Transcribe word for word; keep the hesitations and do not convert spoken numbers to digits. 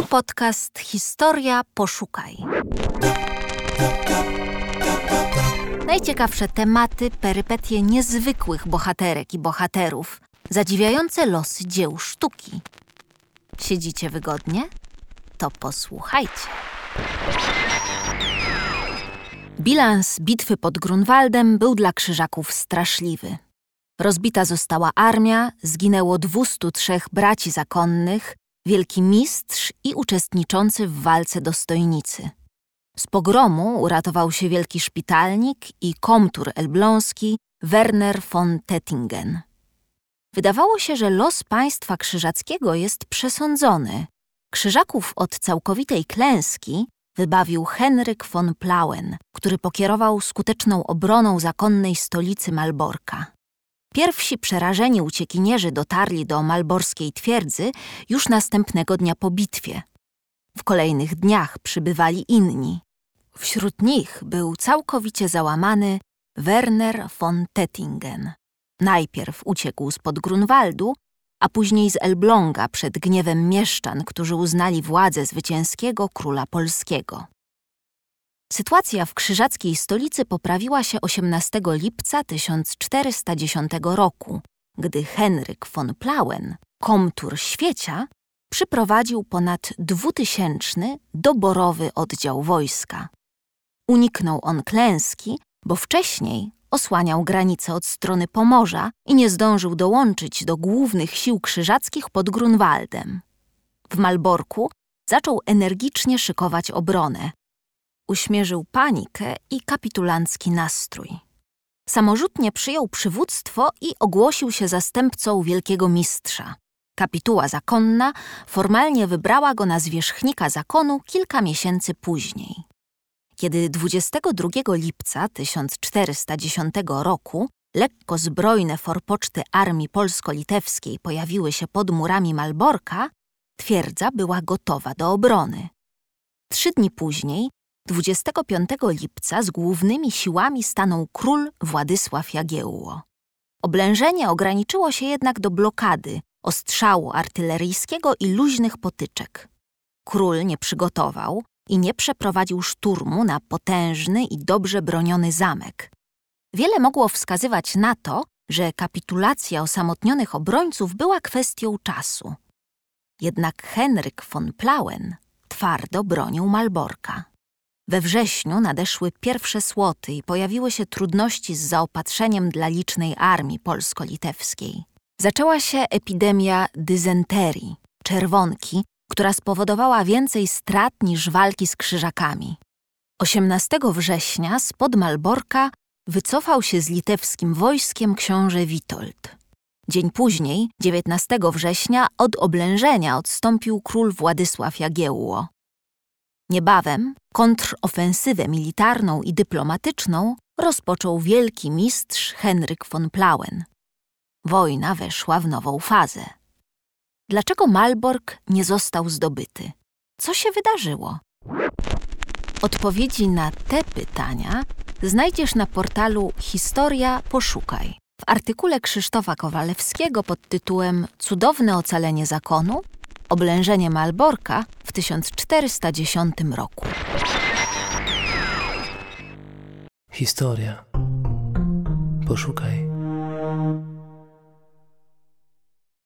Tu podcast Historia Poszukaj. Najciekawsze tematy, perypetie niezwykłych bohaterek i bohaterów, zadziwiające losy dzieł sztuki. Siedzicie wygodnie? To posłuchajcie. Bilans bitwy pod Grunwaldem był dla Krzyżaków straszliwy. Rozbita została armia, zginęło dwustu trzech braci zakonnych, wielki mistrz i uczestniczący w walce dostojnicy. Z pogromu uratował się wielki szpitalnik i komtur elbląski Werner von Tettingen. Wydawało się, że los państwa krzyżackiego jest przesądzony. Krzyżaków od całkowitej klęski wybawił Henryk von Plauen, który pokierował skuteczną obroną zakonnej stolicy Malborka. Pierwsi przerażeni uciekinierzy dotarli do malborskiej twierdzy już następnego dnia po bitwie. W kolejnych dniach przybywali inni. Wśród nich był całkowicie załamany Werner von Tettingen. Najpierw uciekł spod Grunwaldu, a później z Elbląga przed gniewem mieszczan, którzy uznali władzę zwycięskiego króla polskiego. Sytuacja w krzyżackiej stolicy poprawiła się osiemnastego lipca tysiąc czterysta dziesiątego roku, gdy Henryk von Plauen, komtur Świecia, przyprowadził ponad dwutysięczny doborowy oddział wojska. Uniknął on klęski, bo wcześniej osłaniał granicę od strony Pomorza i nie zdążył dołączyć do głównych sił krzyżackich pod Grunwaldem. W Malborku zaczął energicznie szykować obronę. Uśmierzył panikę i kapitulancki nastrój. Samorzutnie przyjął przywództwo i ogłosił się zastępcą wielkiego mistrza. Kapituła zakonna formalnie wybrała go na zwierzchnika zakonu kilka miesięcy później. Kiedy dwudziestego drugiego lipca tysiąc czterysta dziesiątego roku lekko zbrojne forpoczty armii polsko-litewskiej pojawiły się pod murami Malborka, twierdza była gotowa do obrony. Trzy dni później, dwudziestego piątego lipca, z głównymi siłami stanął król Władysław Jagiełło. Oblężenie ograniczyło się jednak do blokady, ostrzału artyleryjskiego i luźnych potyczek. Król nie przygotował i nie przeprowadził szturmu na potężny i dobrze broniony zamek. Wiele mogło wskazywać na to, że kapitulacja osamotnionych obrońców była kwestią czasu. Jednak Henryk von Plauen twardo bronił Malborka. We wrześniu nadeszły pierwsze słoty i pojawiły się trudności z zaopatrzeniem dla licznej armii polsko-litewskiej. Zaczęła się epidemia dysenterii, czerwonki, która spowodowała więcej strat niż walki z krzyżakami. osiemnastego września spod Malborka wycofał się z litewskim wojskiem książę Witold. Dzień później, dziewiętnastego września, od oblężenia odstąpił król Władysław Jagiełło. Niebawem kontrofensywę militarną i dyplomatyczną rozpoczął wielki mistrz Henryk von Plauen. Wojna weszła w nową fazę. Dlaczego Malbork nie został zdobyty? Co się wydarzyło? Odpowiedzi na te pytania znajdziesz na portalu Historia Poszukaj w artykule Krzysztofa Kowalewskiego pod tytułem Cudowne ocalenie zakonu – oblężenie Malborka w tysiąc czterysta dziesiątego roku. Historia Poszukaj.